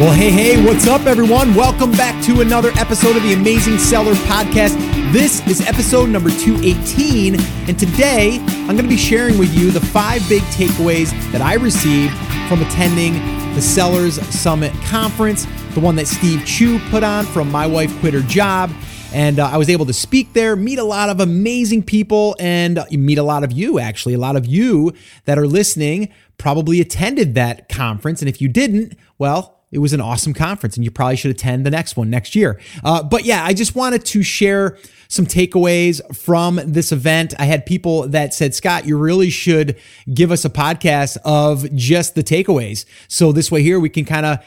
Well, hey, what's up, everyone? Welcome back to another episode of the Amazing Seller Podcast. This is episode number 218, and today I'm going to be sharing with you the 5 big takeaways that I received from attending the Seller's Summit Conference, the one that Steve Chu put on from My Wife Quit Her Job. And I was able to speak there, meet a lot of amazing people, and meet a lot of you, actually. A lot of you that are listening probably attended that conference. And if you didn't, well, it was an awesome conference, and you probably should attend the next one next year. But yeah, I just wanted to share some takeaways from this event. I had people that said, Scott, you really should give us a podcast of just the takeaways. So this way here, we can kind of,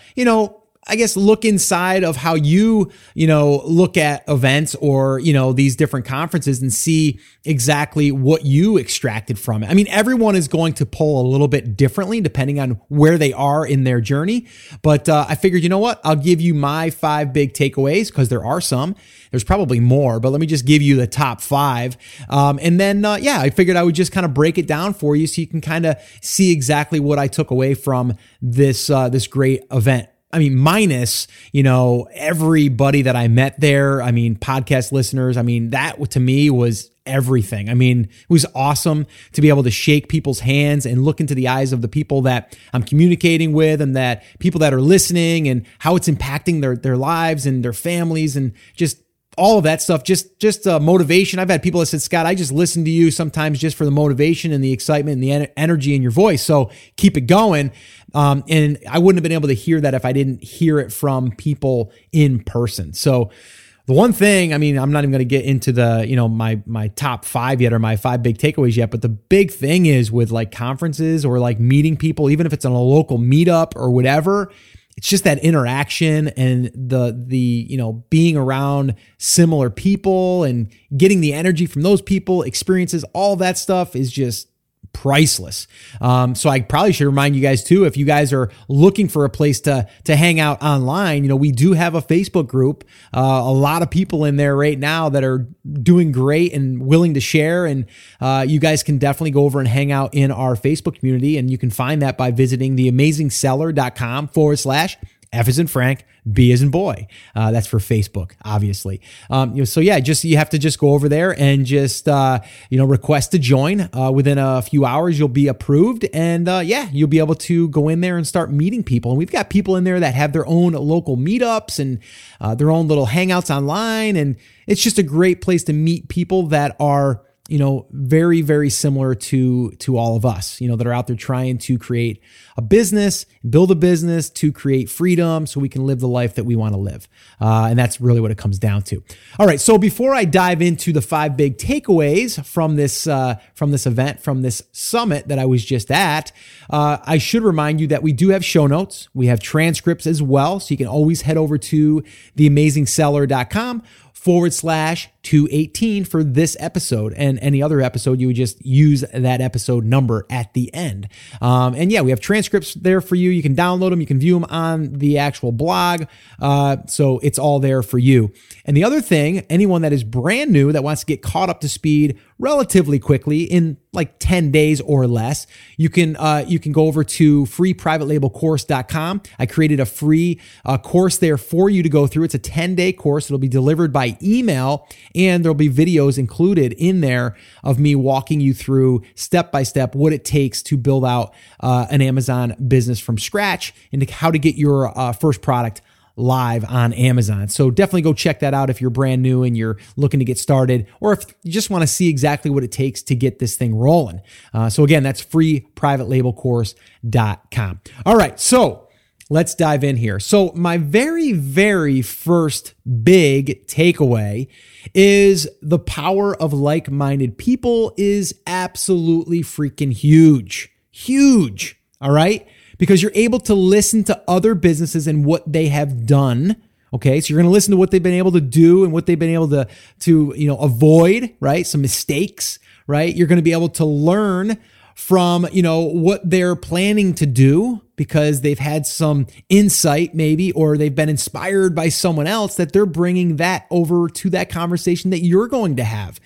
I guess, look inside of how you look at events or, these different conferences and see exactly what you extracted from it. I mean, everyone is going to pull a little bit differently depending on where they are in their journey. But I figured, you know what? I'll give you my 5 big takeaways because there are some. There's probably more, but let me just give you the top 5. And then I figured I would just kind of break it down for you so you can kind of see exactly what I took away from this great event. I mean, minus, everybody that I met there. I mean, podcast listeners. I mean, that to me was everything. I mean, it was awesome to be able to shake people's hands and look into the eyes of the people that I'm communicating with and that people that are listening and how it's impacting their lives and their families and just all of that stuff, just motivation. I've had people that said, Scott, I just listen to you sometimes just for the motivation and the excitement and the energy in your voice. So keep it going. And I wouldn't have been able to hear that if I didn't hear it from people in person. So the one thing, I mean, I'm not even going to get into the, my top 5 yet or my 5 big takeaways yet, but the big thing is with like conferences or like meeting people, even if it's on a local meetup or whatever, it's just that interaction and the being around similar people and getting the energy from those people, experiences, all that stuff is just priceless. So I probably should remind you guys too, if you guys are looking for a place to hang out online, we do have a Facebook group, a lot of people in there right now that are doing great and willing to share. And you guys can definitely go over and hang out in our Facebook community. And you can find that by visiting theamazingseller.com/ F as in Frank, B as in boy. That's for Facebook, obviously. You have to just go over there and just, request to join. Within a few hours, you'll be approved. And you'll be able to go in there and start meeting people. And we've got people in there that have their own local meetups and their own little hangouts online. And it's just a great place to meet people that are, very, very similar to all of us, that are out there trying to create a business, build a business, to create freedom so we can live the life that we want to live. And that's really what it comes down to. All right. So before I dive into the 5 big takeaways from this event, from this summit that I was just at, I should remind you that we do have show notes. We have transcripts as well. So you can always head over to theamazingseller.com / 218 for this episode and any other episode. You would just use that episode number at the end. We have transcripts there for you. You can download them. You can view them on the actual blog. So it's all there for you. And the other thing, anyone that is brand new that wants to get caught up to speed relatively quickly in like 10 days or less, you can go over to freeprivatelabelcourse.com. I created a free course there for you to go through. It's a 10-day course. It'll be delivered by email, and there'll be videos included in there of me walking you through step-by-step what it takes to build out an Amazon business from scratch and how to get your first product live on Amazon. So definitely go check that out if you're brand new and you're looking to get started, or if you just want to see exactly what it takes to get this thing rolling. So again, that's freeprivatelabelcourse.com. All right, so let's dive in here. So my very, very first big takeaway is the power of like-minded people is absolutely freaking huge. Huge, all right? Because you're able to listen to other businesses and what they have done, okay? So you're going to listen to what they've been able to do and what they've been able to avoid, right? Some mistakes, right? You're going to be able to learn from, what they're planning to do because they've had some insight maybe, or they've been inspired by someone else that they're bringing that over to that conversation that you're going to have.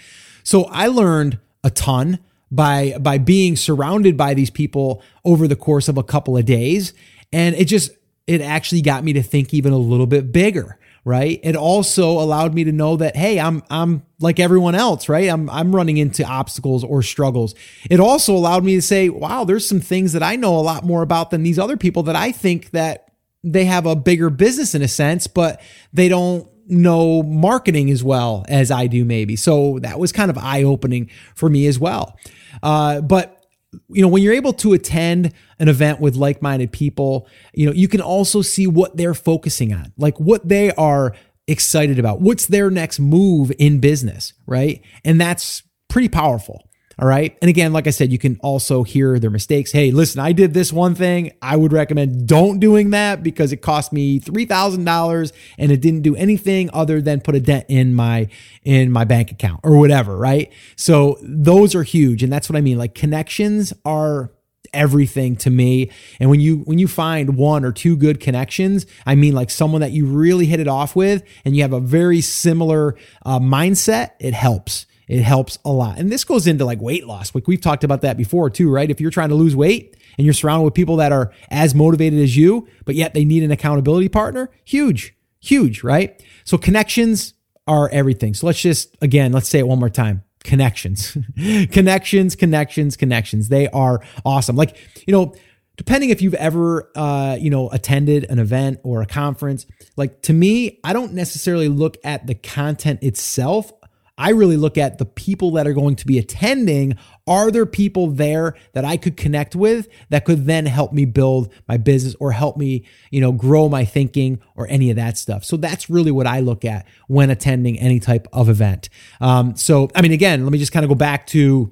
So I learned a ton by being surrounded by these people over the course of a couple of days. And it just it actually got me to think even a little bit bigger, right? It also allowed me to know that, hey, I'm like everyone else, right? I'm running into obstacles or struggles. It also allowed me to say, wow, there's some things that I know a lot more about than these other people that I think that they have a bigger business in a sense, but they don't know marketing as well as I do maybe. So that was kind of eye-opening for me as well. But you know, when you're able to attend an event with like-minded people, you know, you can also see what they're focusing on, like what they are excited about, what's their next move in business, right? And that's pretty powerful. All right. And again, like I said, you can also hear their mistakes. Hey, listen, I did this one thing. I would recommend don't doing that because it cost me $3,000 and it didn't do anything other than put a dent in my bank account or whatever. Right. So those are huge. And that's what I mean. Like connections are everything to me. And when you find one or two good connections, I mean like someone that you really hit it off with and you have a very similar mindset, it helps. It helps a lot. And this goes into like weight loss. Like we've talked about that before too, right? If you're trying to lose weight and you're surrounded with people that are as motivated as you, but yet they need an accountability partner, huge, huge, right? So connections are everything. So let's say it one more time. Connections, connections, connections, connections. They are awesome. Like, you know, depending if you've ever, attended an event or a conference, like to me, I don't necessarily look at the content itself. I really look at the people that are going to be attending. Are there people there that I could connect with that could then help me build my business or help me, you know, grow my thinking or any of that stuff? So that's really what I look at when attending any type of event. Again, let me just kind of go back to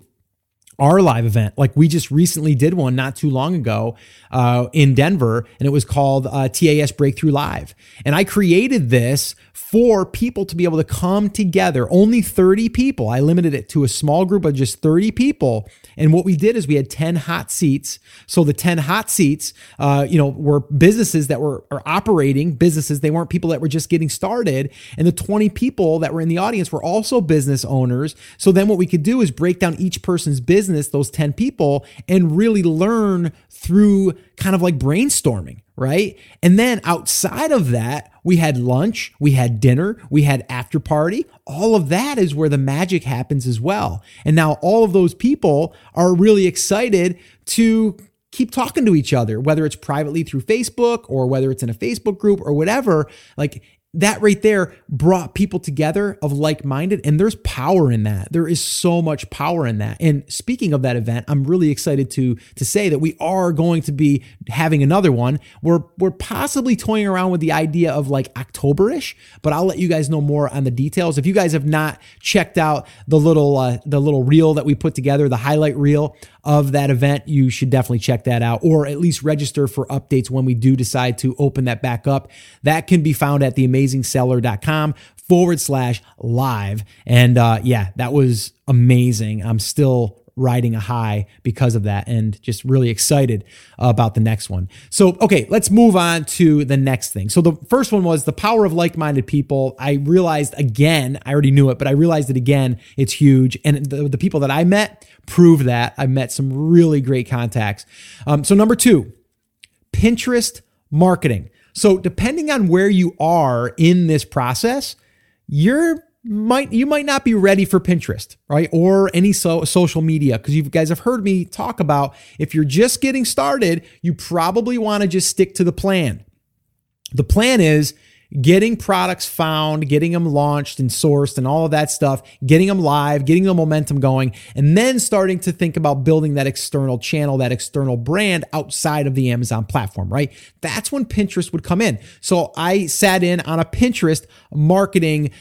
our live event. Like we just recently did one not too long ago in Denver, and it was called TAS Breakthrough Live. And I created this for people to be able to come together, only 30 people. I limited it to a small group of just 30 people. And what we did is we had 10 hot seats. So the 10 hot seats, were businesses that were operating businesses. They weren't people that were just getting started. And the 20 people that were in the audience were also business owners. So then what we could do is break down each person's business, those 10 people, and really learn through kind of like brainstorming, right? And then outside of that, we had lunch, we had dinner, we had after party. All of that is where the magic happens as well. And now all of those people are really excited to keep talking to each other, whether it's privately through Facebook or whether it's in a Facebook group or whatever. Like that right there brought people together of like-minded, and there's power in that. There is so much power in that. And speaking of that event, I'm really excited to say that we are going to be having another one. We're possibly toying around with the idea of like October-ish, but I'll let you guys know more on the details. If you guys have not checked out the little reel that we put together, the highlight reel of that event, you should definitely check that out, or at least register for updates when we do decide to open that back up. That can be found at the amazingseller.com/live. And that was amazing. I'm still riding a high because of that and just really excited about the next one. So, okay, let's move on to the next thing. So the first one was the power of like-minded people. I realized again, I already knew it, but I realized it again, it's huge. And the people that I met prove that. I met some really great contacts. So number two, Pinterest marketing. So depending on where you are in this process, you might not be ready for Pinterest, right? Or any social media, because you guys have heard me talk about if you're just getting started, you probably want to just stick to the plan. The plan is getting products found, getting them launched and sourced and all of that stuff, getting them live, getting the momentum going, and then starting to think about building that external channel, that external brand outside of the Amazon platform, right? That's when Pinterest would come in. So I sat in on a Pinterest marketing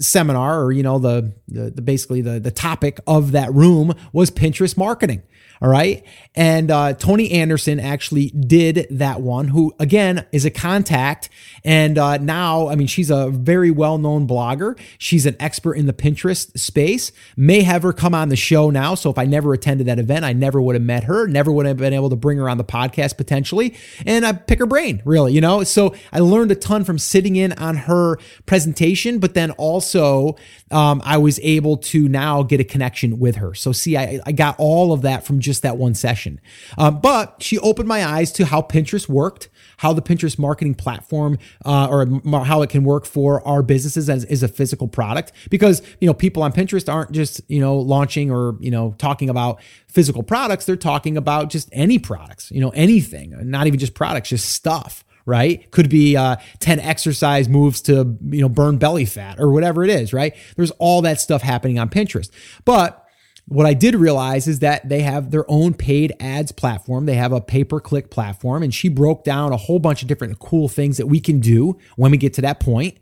seminar, or, you know, the topic of that room was Pinterest marketing. All right. And Tony Anderson actually did that one, who again is a contact. And now, she's a very well-known blogger. She's an expert in the Pinterest space. May have her come on the show now. So if I never attended that event, I never would have met her, never would have been able to bring her on the podcast potentially. And I pick her brain, really, you know. So I learned a ton from sitting in on her presentation, but then also I was able to now get a connection with her. So see, I got all of that from just just that one session. But she opened my eyes to how Pinterest worked, how the Pinterest marketing platform or how it can work for our businesses as a physical product. Because, you know, people on Pinterest aren't just, you know, launching or, you know, talking about physical products. They're talking about just any products, you know, anything, not even just products, just stuff. Right? Could be 10 exercise moves to, you know, burn belly fat or whatever it is, right? There's all that stuff happening on Pinterest. But what I did realize is that they have their own paid ads platform. They have a pay-per-click platform, and she broke down a whole bunch of different cool things that we can do when we get to that point.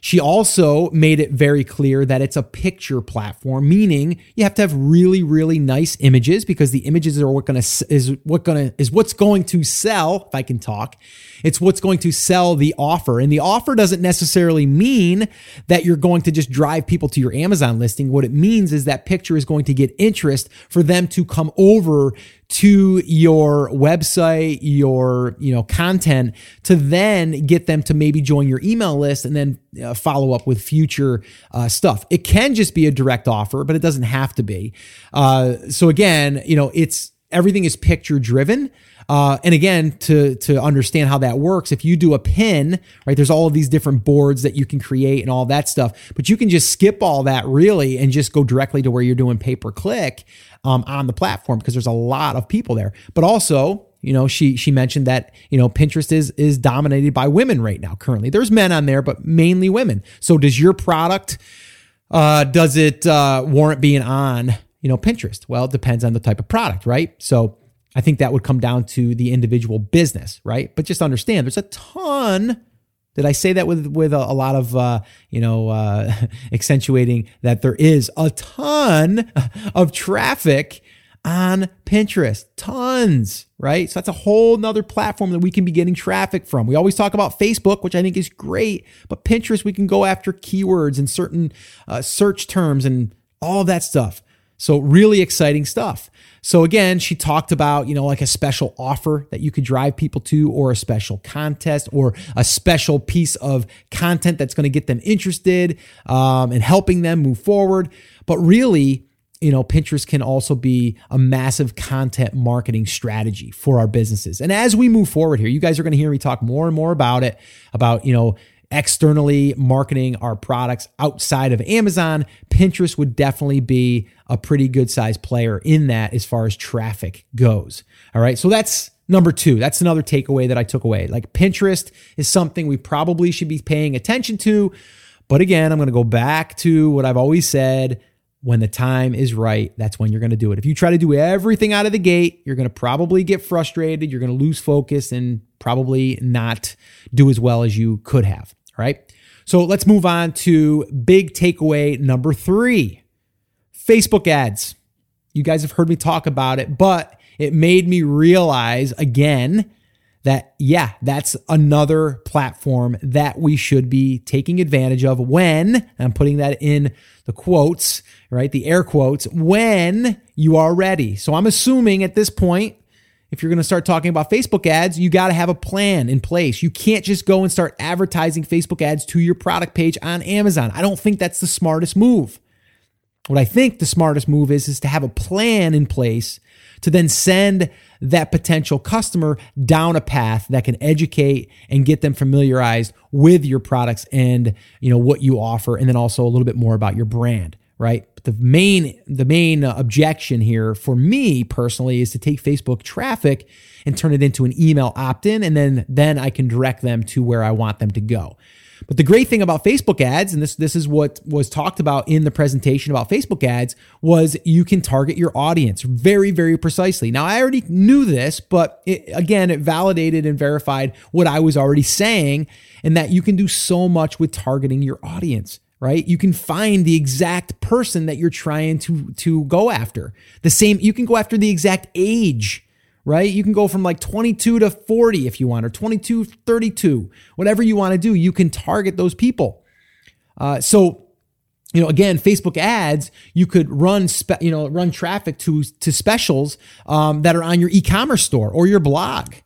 She also made it very clear that it's a picture platform, meaning you have to have really, really nice images, because the images are what's going to sell. If I can talk, it's what's going to sell the offer. And the offer doesn't necessarily mean that you're going to just drive people to your Amazon listing. What it means is that picture is going to get interest for them to come over to your website, your, you know, content, to then get them to maybe join your email list and then follow up with future stuff. It can just be a direct offer, but it doesn't have to be. So again, you know, everything is picture driven. And again, to understand how that works, if you do a pin, right, there's all of these different boards that you can create and all that stuff, but you can just skip all that really and just go directly to where you're doing pay-per-click on the platform, because there's a lot of people there. But also, you know, she mentioned that, you know, Pinterest is dominated by women right now currently. There's men on there, but mainly women. So does your product, does it warrant being on, you know, Pinterest? Well, it depends on the type of product, right? So I think that would come down to the individual business, right? But just understand, there's a ton. Did I say that with a lot of, accentuating that there is a ton of traffic on Pinterest, tons, right? So that's a whole nother platform that we can be getting traffic from. We always talk about Facebook, which I think is great, but Pinterest, we can go after keywords and certain search terms and all that stuff. So really exciting stuff. So again, she talked about, you know, like a special offer that you could drive people to, or a special contest, or a special piece of content that's going to get them interested and helping them move forward. But really, you know, Pinterest can also be a massive content marketing strategy for our businesses. And as we move forward here, you guys are going to hear me talk more and more about it, about, you know, externally marketing our products outside of Amazon. Pinterest would definitely be a pretty good sized player in that as far as traffic goes. All right. So that's number two. That's another takeaway that I took away. Like, Pinterest is something we probably should be paying attention to. But again, I'm going to go back to what I've always said. When the time is right, that's when you're going to do it. If you try to do everything out of the gate, you're going to probably get frustrated. You're going to lose focus and probably not do as well as you could have. All right. So let's move on to big takeaway number three, Facebook ads. You guys have heard me talk about it, but it made me realize again that, yeah, that's another platform that we should be taking advantage of when, I'm putting that in the quotes, right? The air quotes, when you are ready. So I'm assuming at this point, if you're going to start talking about Facebook ads, you got to have a plan in place. You can't just go and start advertising Facebook ads to your product page on Amazon. I don't think that's the smartest move. What I think the smartest move is to have a plan in place to then send that potential customer down a path that can educate and get them familiarized with your products and, you know, what you offer, and then also a little bit more about your brand, right? But the main objection here for me personally is to take Facebook traffic and turn it into an email opt-in, and then I can direct them to where I want them to go. But the great thing about Facebook ads, and this is what was talked about in the presentation about Facebook ads, was you can target your audience very, very precisely. Now, I already knew this, but it validated and verified what I was already saying, and that you can do so much with targeting your audience, right? You can find the exact person that you're trying to go after. You can go after the exact age, right? You can go from like 22 to 40 if you want, or 22, 32, whatever you want to do, you can target those people. So, you know, again, Facebook ads, you could run traffic to specials that are on your e-commerce store or your blog,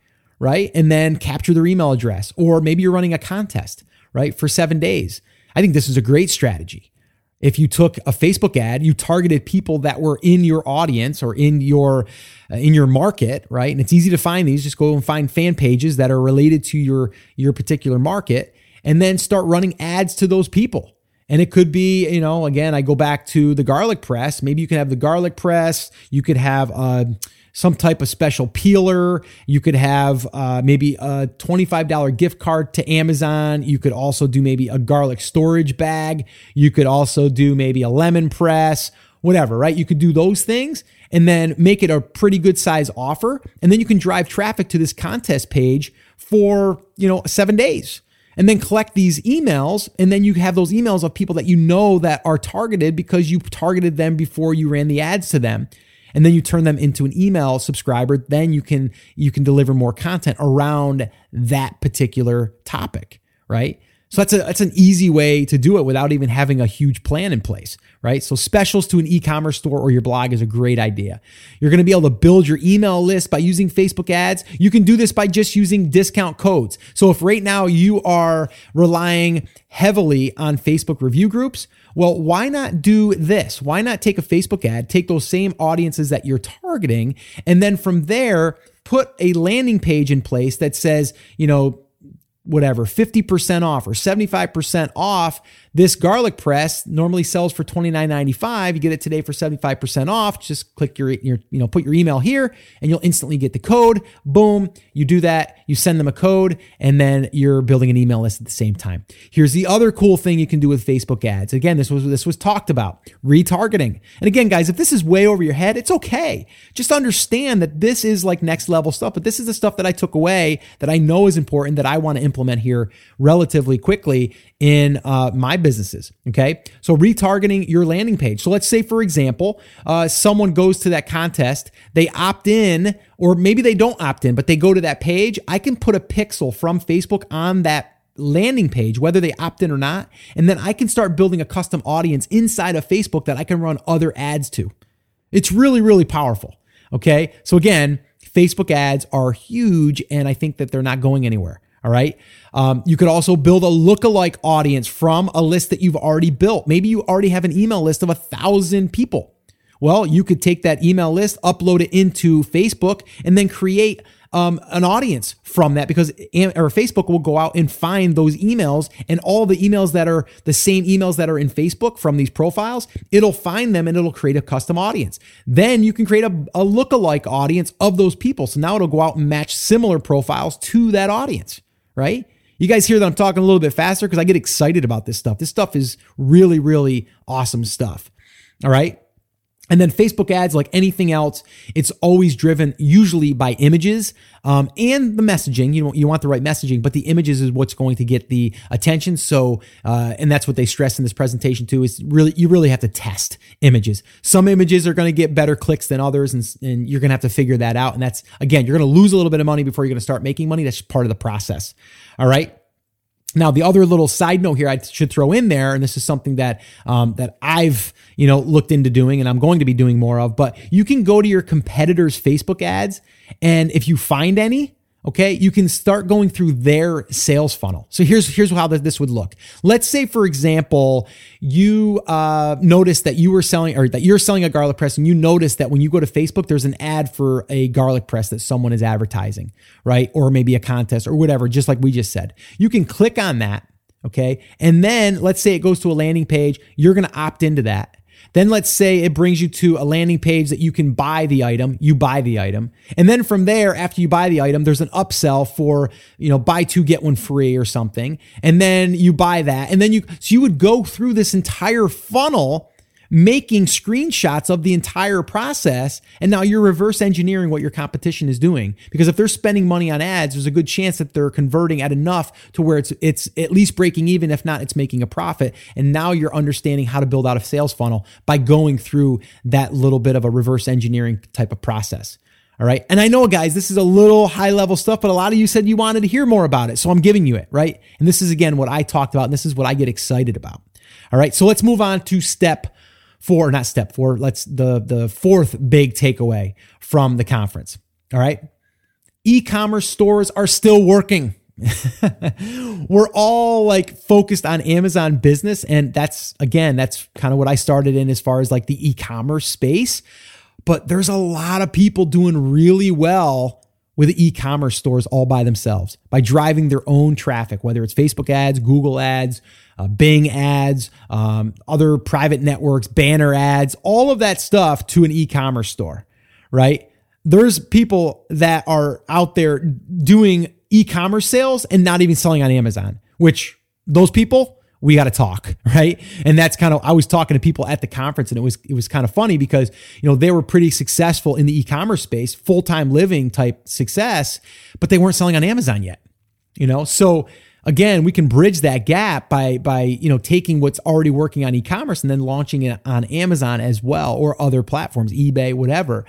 right? And then capture their email address, or maybe you're running a contest, right? For 7 days. I think this is a great strategy. If you took a Facebook ad, you targeted people that were in your audience or in your market, right? And it's easy to find these. Just go and find fan pages that are related to your particular market, and then start running ads to those people. And it could be, you know, again, I go back to the garlic press. Maybe you could have the garlic press. You could have some type of special peeler. You could have maybe a $25 gift card to Amazon. You could also do maybe a garlic storage bag. You could also do maybe a lemon press, whatever, right? You could do those things and then make it a pretty good size offer. And then you can drive traffic to this contest page for, 7 days. And then collect these emails, and then you have those emails of people that you know that are targeted because you targeted them before you ran the ads to them. And then you turn them into an email subscriber. Then you can deliver more content around that particular topic, right? So that's an easy way to do it without even having a huge plan in place, right? So specials to an e-commerce store or your blog is a great idea. You're going to be able to build your email list by using Facebook ads. You can do this by just using discount codes. So if right now you are relying heavily on Facebook review groups, well, why not do this? Why not take a Facebook ad, take those same audiences that you're targeting, and then from there, put a landing page in place that says, 50% off or 75% off. This garlic press normally sells for $29.95. You get it today for 75% off. Just click your put your email here and you'll instantly get the code. Boom. You do that. You send them a code and then you're building an email list at the same time. Here's the other cool thing you can do with Facebook ads. Again, this was talked about. Retargeting. And again, guys, if this is way over your head, it's okay. Just understand that this is like next level stuff, but this is the stuff that I took away that I know is important that I want to implement here relatively quickly in my businesses. Okay. So retargeting your landing page. So let's say, for example, someone goes to that contest, they opt in, or maybe they don't opt in, but they go to that page. I can put a pixel from Facebook on that landing page, whether they opt in or not. And then I can start building a custom audience inside of Facebook that I can run other ads to. It's really, really powerful. Okay. So again, Facebook ads are huge and I think that they're not going anywhere. All right. You could also build a lookalike audience from a list that you've already built. Maybe you already have an email list of 1,000 people. Well, you could take that email list, upload it into Facebook, and then create an audience from that because Facebook will go out and find those emails and all the emails that are the same emails that are in Facebook from these profiles. It'll find them and it'll create a custom audience. Then you can create a lookalike audience of those people. So now it'll go out and match similar profiles to that audience. Right? You guys hear that I'm talking a little bit faster because I get excited about this stuff. This stuff is really, really awesome stuff. All right. And then Facebook ads, like anything else, it's always driven usually by images and the messaging. You want the right messaging, but the images is what's going to get the attention. So, and that's what they stress in this presentation too, is you really have to test images. Some images are going to get better clicks than others, and you're going to have to figure that out. And that's, again, you're going to lose a little bit of money before you're going to start making money. That's just part of the process. All right. Now, the other little side note here I should throw in there, and this is something that I've looked into doing and I'm going to be doing more of, but you can go to your competitors' Facebook ads, and if you find any, okay, you can start going through their sales funnel. So here's how this would look. Let's say, for example, you noticed that you're selling a garlic press, and you notice that when you go to Facebook, there's an ad for a garlic press that someone is advertising, right? Or maybe a contest or whatever, just like we just said. You can click on that, okay? And then let's say it goes to a landing page. You're going to opt into that. Then let's say it brings you to a landing page that you can buy the item. You buy the item. And then from there, after you buy the item, there's an upsell for, buy two, get one free or something. And then you buy that. And then so you would go through this entire funnel making screenshots of the entire process. And now you're reverse engineering what your competition is doing, because if they're spending money on ads, there's a good chance that they're converting at enough to where it's at least breaking even. If not, it's making a profit. And now you're understanding how to build out a sales funnel by going through that little bit of a reverse engineering type of process. All right. And I know, guys, this is a little high level stuff, but a lot of you said you wanted to hear more about it. So I'm giving you it, right? And this is, again, what I talked about. And this is what I get excited about. All right. So let's move on to the fourth big takeaway from the conference. All right. E-commerce stores are still working. We're all like focused on Amazon business. And that's kind of what I started in as far as like the e-commerce space. But there's a lot of people doing really well with e-commerce stores all by themselves by driving their own traffic, whether it's Facebook ads, Google ads, Bing ads, other private networks, banner ads, all of that stuff to an e-commerce store, right? There's people that are out there doing e-commerce sales and not even selling on Amazon, which those people, we got to talk, right? And that's kind of, I was talking to people at the conference and it was kind of funny because, you know, they were pretty successful in the e-commerce space, full-time living type success, but they weren't selling on Amazon yet, you know? So again, we can bridge that gap by, you know, taking what's already working on e-commerce and then launching it on Amazon as well, or other platforms, eBay, whatever.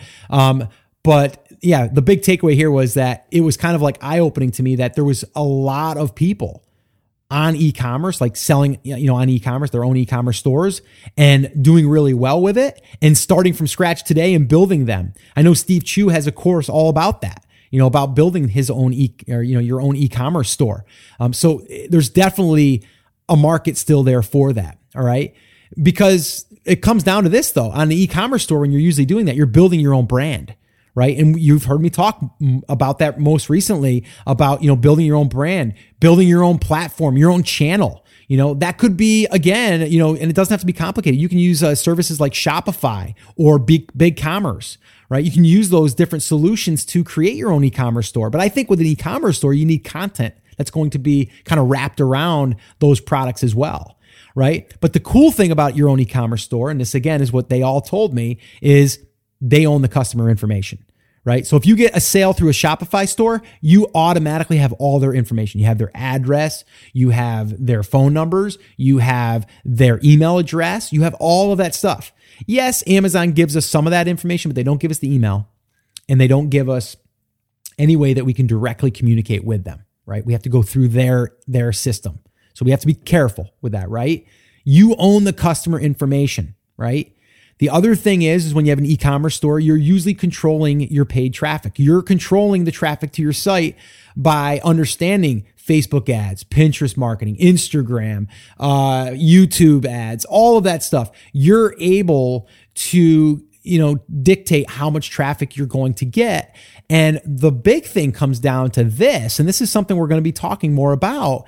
But yeah, the big takeaway here was that it was kind of like eye-opening to me that there was a lot of people on e-commerce, like selling, you know, on e-commerce, their own e-commerce stores and doing really well with it and starting from scratch today and building them. I know Steve Chu has a course all about that, you know, about building his own your own e-commerce store. So there's definitely a market still there for that. All right. Because it comes down to this though, on the e-commerce store, when you're usually doing that, you're building your own brand. Right. And you've heard me talk about that most recently about, you know, building your own brand, building your own platform, your own channel, you know, that could be again, you know, and it doesn't have to be complicated. You can use services like Shopify or Big Commerce, right? You can use those different solutions to create your own e-commerce store. But I think with an e-commerce store, you need content that's going to be kind of wrapped around those products as well. Right. But the cool thing about your own e-commerce store, and this again is what they all told me, is they own the customer information, right? So if you get a sale through a Shopify store, you automatically have all their information. You have their address, you have their phone numbers, you have their email address, you have all of that stuff. Yes, Amazon gives us some of that information, but they don't give us the email and they don't give us any way that we can directly communicate with them, right? We have to go through their system. So we have to be careful with that, right? You own the customer information, right? The other thing is when you have an e-commerce store, you're usually controlling your paid traffic. You're controlling the traffic to your site by understanding Facebook ads, Pinterest marketing, Instagram, YouTube ads, all of that stuff. You're able to, you know, dictate how much traffic you're going to get. And the big thing comes down to this, and this is something we're going to be talking more about,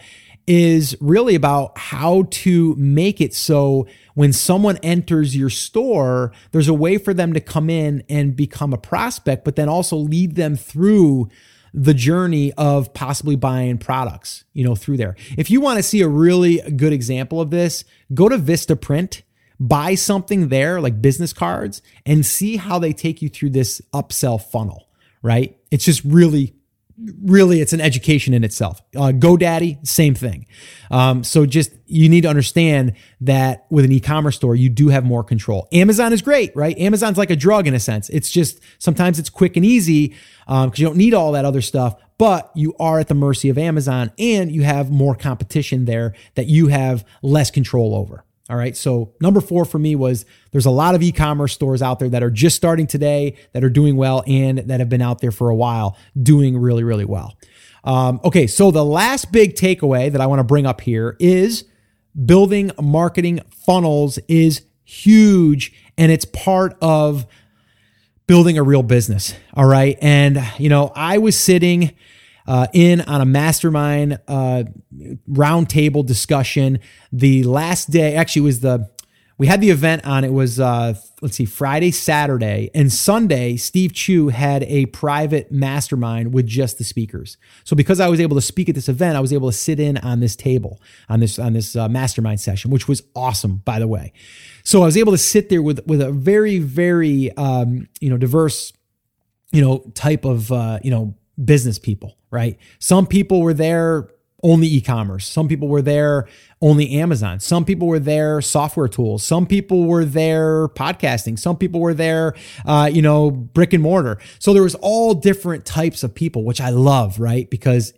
is really about how to make it so when someone enters your store, there's a way for them to come in and become a prospect, but then also lead them through the journey of possibly buying products, you know, through there. If you want to see a really good example of this, go to VistaPrint, buy something there like business cards and see how they take you through this upsell funnel, right? It's just really, it's an education in itself. GoDaddy, same thing. So just, you need to understand that with an e-commerce store, you do have more control. Amazon is great, right? Amazon's like a drug in a sense. It's just, sometimes it's quick and easy because you don't need all that other stuff, but you are at the mercy of Amazon and you have more competition there that you have less control over. All right. So number 4 for me was there's a lot of e-commerce stores out there that are just starting today, that are doing well, and that have been out there for a while doing really, really well. Okay. So the last big takeaway that I want to bring up here is building marketing funnels is huge and it's part of building a real business. All right. And, you know, I was sitting in on a mastermind roundtable discussion the last day. Actually, it was we had the event on. It was Friday, Saturday, and Sunday. Steve Chu had a private mastermind with just the speakers. So because I was able to speak at this event, I was able to sit in on this table on this mastermind session, which was awesome, by the way. So I was able to sit there with a very, very diverse type of business people, right? Some people were there only e-commerce. Some people were there only Amazon. Some people were there software tools. Some people were there podcasting. Some people were there, brick and mortar. So there was all different types of people, which I love, right? Because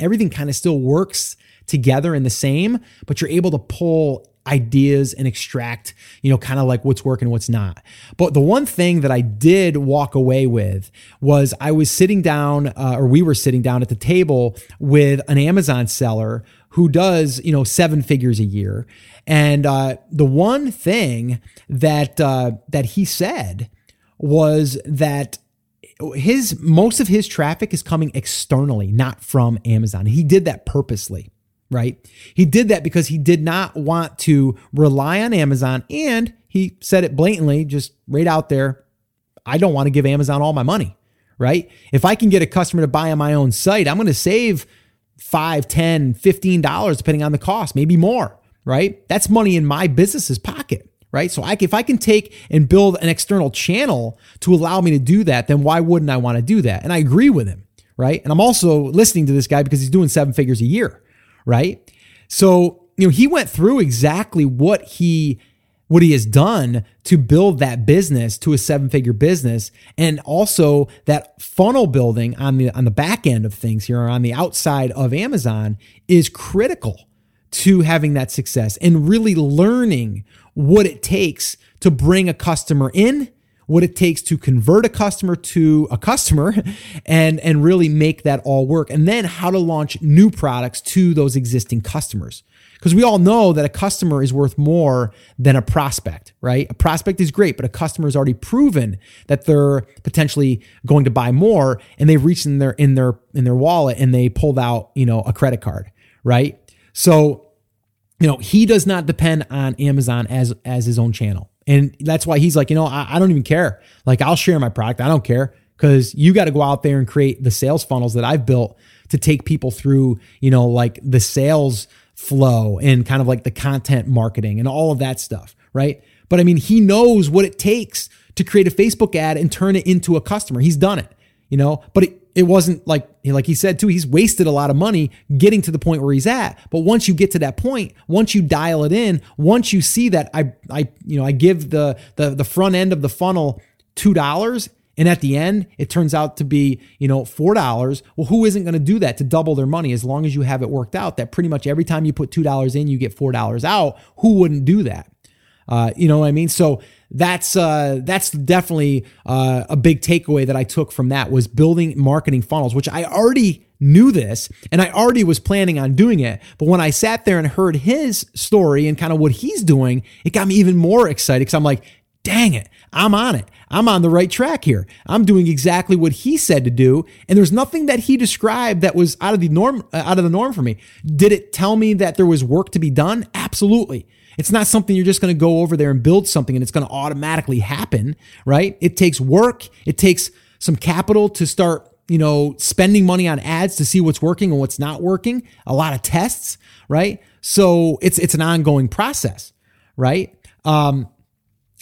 everything kind of still works together in the same, but you're able to pull ideas and extract, you know, kind of like what's working, what's not. But the one thing that I did walk away with was I was sitting down, or we were sitting down at the table with an Amazon seller who does, you know, seven figures a year. And the one thing that that he said was that his most of his traffic is coming externally, not from Amazon. He did that purposely, right? He did that because he did not want to rely on Amazon. And he said it blatantly, just right out there, I don't want to give Amazon all my money, right? If I can get a customer to buy on my own site, I'm going to save $5, $10, $15, depending on the cost, maybe more, right? That's money in my business's pocket, right? So if I can take and build an external channel to allow me to do that, then why wouldn't I want to do that? And I agree with him, right? And I'm also listening to this guy because he's doing seven figures a year, right? So, you know, he went through exactly what he has done to build that business to a seven-figure business, and also that funnel building on the back end of things here, or on the outside of Amazon, is critical to having that success and really learning what it takes to bring a customer in, what it takes to convert a customer to a customer, and really make that all work, and then how to launch new products to those existing customers. Because we all know that a customer is worth more than a prospect, right? A prospect is great, but a customer has already proven that they're potentially going to buy more, and they've reached in their wallet and they pulled out, you know, a credit card, right? So, you know, he does not depend on Amazon as his own channel. And that's why he's like, you know, I don't even care. Like, I'll share my product. I don't care, because you got to go out there and create the sales funnels that I've built to take people through, you know, like the sales flow and kind of like the content marketing and all of that stuff, right? But I mean, he knows what it takes to create a Facebook ad and turn it into a customer. He's done it, you know, but it wasn't like he said too, he's wasted a lot of money getting to the point where he's at. But once you get to that point, once you dial it in, once you see that I give the front end of the funnel $2, and at the end, it turns out to be, you know, $4. Well, who isn't going to do that to double their money, as long as you have it worked out that pretty much every time you put $2 in, you get $4 out? Who wouldn't do that? You know what I mean? So that's definitely a big takeaway that I took from that, was building marketing funnels, which I already knew this and I already was planning on doing it. But when I sat there and heard his story and kind of what he's doing, it got me even more excited, because I'm like, dang it, I'm on it. I'm on the right track here. I'm doing exactly what he said to do. And there's nothing that he described that was out of the norm for me. Did it tell me that there was work to be done? Absolutely. It's not something you're just going to go over there and build something and it's going to automatically happen, right? It takes work. It takes some capital to start, you know, spending money on ads to see what's working and what's not working. A lot of tests, right? So it's an ongoing process, right?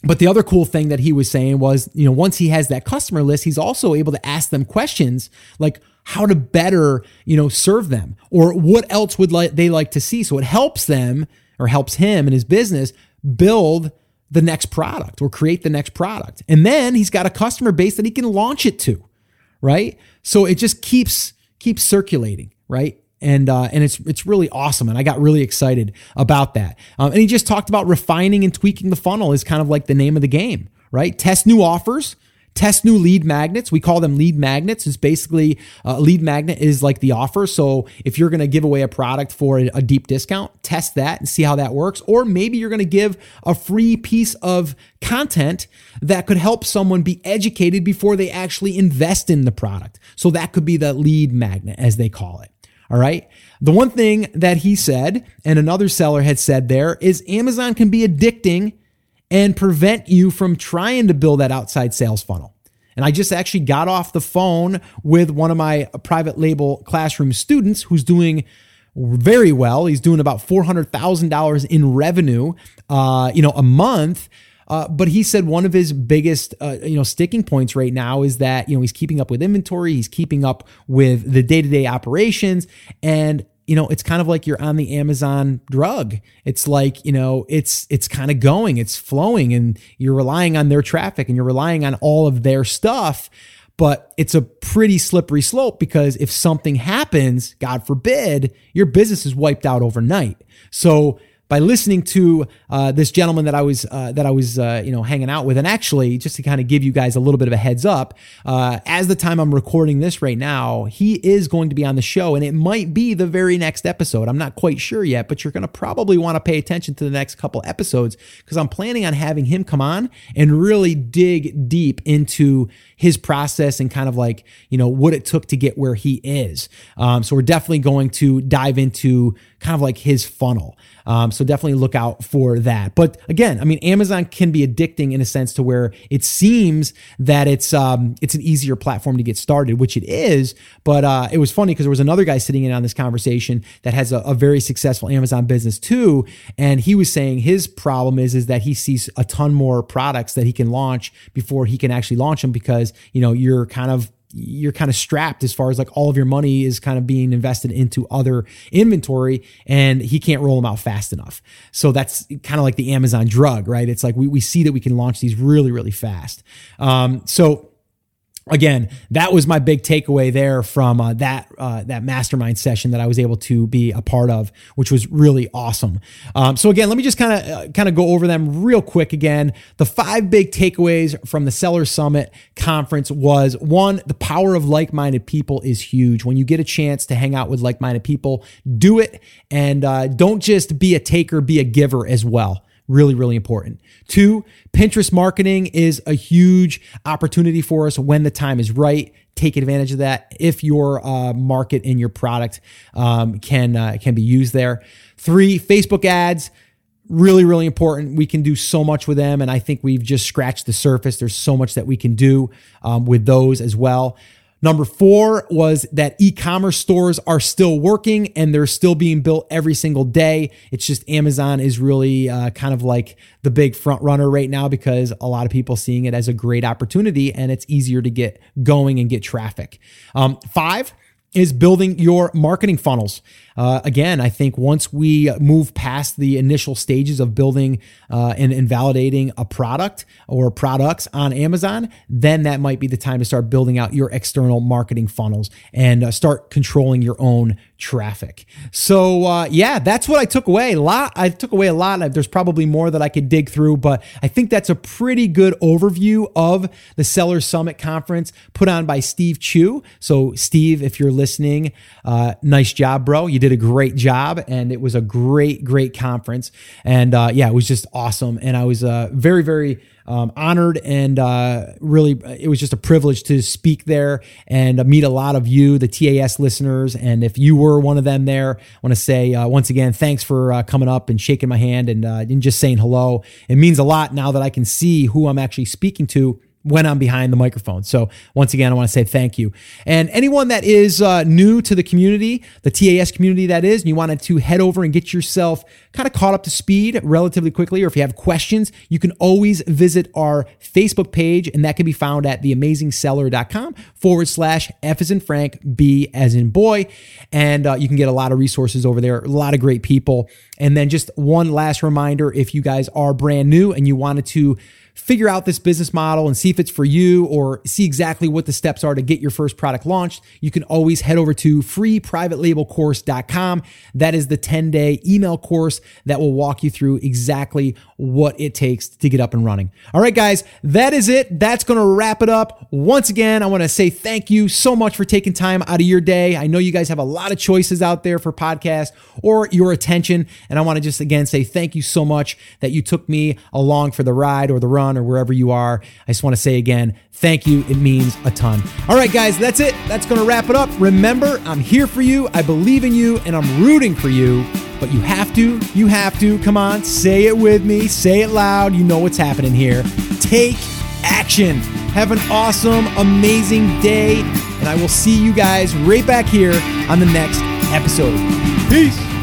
But the other cool thing that he was saying was, you know, once he has that customer list, he's also able to ask them questions like how to better, you know, serve them, or what else would they like to see. So it helps them, or helps him and his business, build the next product or create the next product. And then he's got a customer base that he can launch it to, right? So it just keeps circulating, right? And it's really awesome. And I got really excited about that. And he just talked about refining and tweaking the funnel is kind of like the name of the game, right? Test new offers, test new lead magnets. We call them lead magnets. It's basically a lead magnet is like the offer. So if you're going to give away a product for a deep discount, test that and see how that works. Or maybe you're going to give a free piece of content that could help someone be educated before they actually invest in the product. So that could be the lead magnet, as they call it. All right. The one thing that he said, and another seller had said there, is Amazon can be addicting and prevent you from trying to build that outside sales funnel. And I just actually got off the phone with one of my private label classroom students who's doing very well. He's doing about $400,000 in revenue, a month. But he said one of his biggest, sticking points right now is that, you know, he's keeping up with inventory. He's keeping up with the day-to-day operations. And, you know, it's kind of like you're on the Amazon drug. It's like, you know, it's kind of going, it's flowing, and you're relying on their traffic and you're relying on all of their stuff. But it's a pretty slippery slope, because if something happens, God forbid, your business is wiped out overnight. So by listening to this gentleman that I was hanging out with. And actually, just to kind of give you guys a little bit of a heads up, as the time I'm recording this right now, he is going to be on the show, and it might be the very next episode. I'm not quite sure yet, but you're going to probably want to pay attention to the next couple episodes, because I'm planning on having him come on and really dig deep into his process and kind of like, you know, what it took to get where he is. So we're definitely going to dive into kind of like his funnel. So definitely look out for that. But again, I mean, Amazon can be addicting in a sense to where it seems that it's an easier platform to get started, which it is. But it was funny because there was another guy sitting in on this conversation that has a very successful Amazon business too. And he was saying his problem is that he sees a ton more products that he can launch before he can actually launch them, because, you know, you're kind of strapped as far as like all of your money is kind of being invested into other inventory, and he can't roll them out fast enough. So that's kind of like the Amazon drug, right? It's like we see that we can launch these really, really fast. So again, that was my big takeaway there from that mastermind session that I was able to be a part of, which was really awesome. So again, let me just kind of go over them real quick again. The 5 big takeaways from the Seller's Summit Conference was, 1, the power of like-minded people is huge. When you get a chance to hang out with like-minded people, do it, and don't just be a taker, be a giver as well. Really, really important. 2, Pinterest marketing is a huge opportunity for us when the time is right. Take advantage of that if your market and your product can be used there. 3, Facebook ads. Really, really important. We can do so much with them, and I think we've just scratched the surface. There's so much that we can do with those as well. Number 4 was that e-commerce stores are still working and they're still being built every single day. It's just Amazon is really kind of like the big front runner right now, because a lot of people seeing it as a great opportunity and it's easier to get going and get traffic. 5 is building your marketing funnels. Again, I think once we move past the initial stages of building and validating a product or products on Amazon, then that might be the time to start building out your external marketing funnels and start controlling your own traffic. So yeah, that's what I took away. I took away a lot. There's probably more that I could dig through, but I think that's a pretty good overview of the Seller's Summit Conference put on by Steve Chu. So Steve, if you're listening, nice job, bro. You did a great job, and it was a great, great conference. And yeah, it was just awesome. And I was very, very honored, and really, it was just a privilege to speak there and meet a lot of you, the TAS listeners. And if you were one of them there, I want to say once again, thanks for coming up and shaking my hand and just saying hello. It means a lot now that I can see who I'm actually speaking to when I'm behind the microphone. So once again, I want to say thank you. And anyone that is new to the community, the TAS community that is, and you wanted to head over and get yourself kind of caught up to speed relatively quickly, or if you have questions, you can always visit our Facebook page, and that can be found at theamazingseller.com/F as in Frank, B as in boy. And you can get a lot of resources over there, a lot of great people. And then just one last reminder, if you guys are brand new and you wanted to figure out this business model and see if it's for you, or see exactly what the steps are to get your first product launched, you can always head over to freeprivatelabelcourse.com. That is the 10-day email course that will walk you through exactly what it takes to get up and running. All right, guys, that is it. That's going to wrap it up. Once again, I want to say thank you so much for taking time out of your day. I know you guys have a lot of choices out there for podcasts or your attention, and I want to just again say thank you so much that you took me along for the ride or the run, or wherever you are. I just want to say again, thank you. It means a ton. All right, guys, that's it. That's going to wrap it up. Remember, I'm here for you. I believe in you, and I'm rooting for you, but you have to, come on, say it with me, say it loud. You know what's happening here. Take action. Have an awesome, amazing day, and I will see you guys right back here on the next episode. Peace.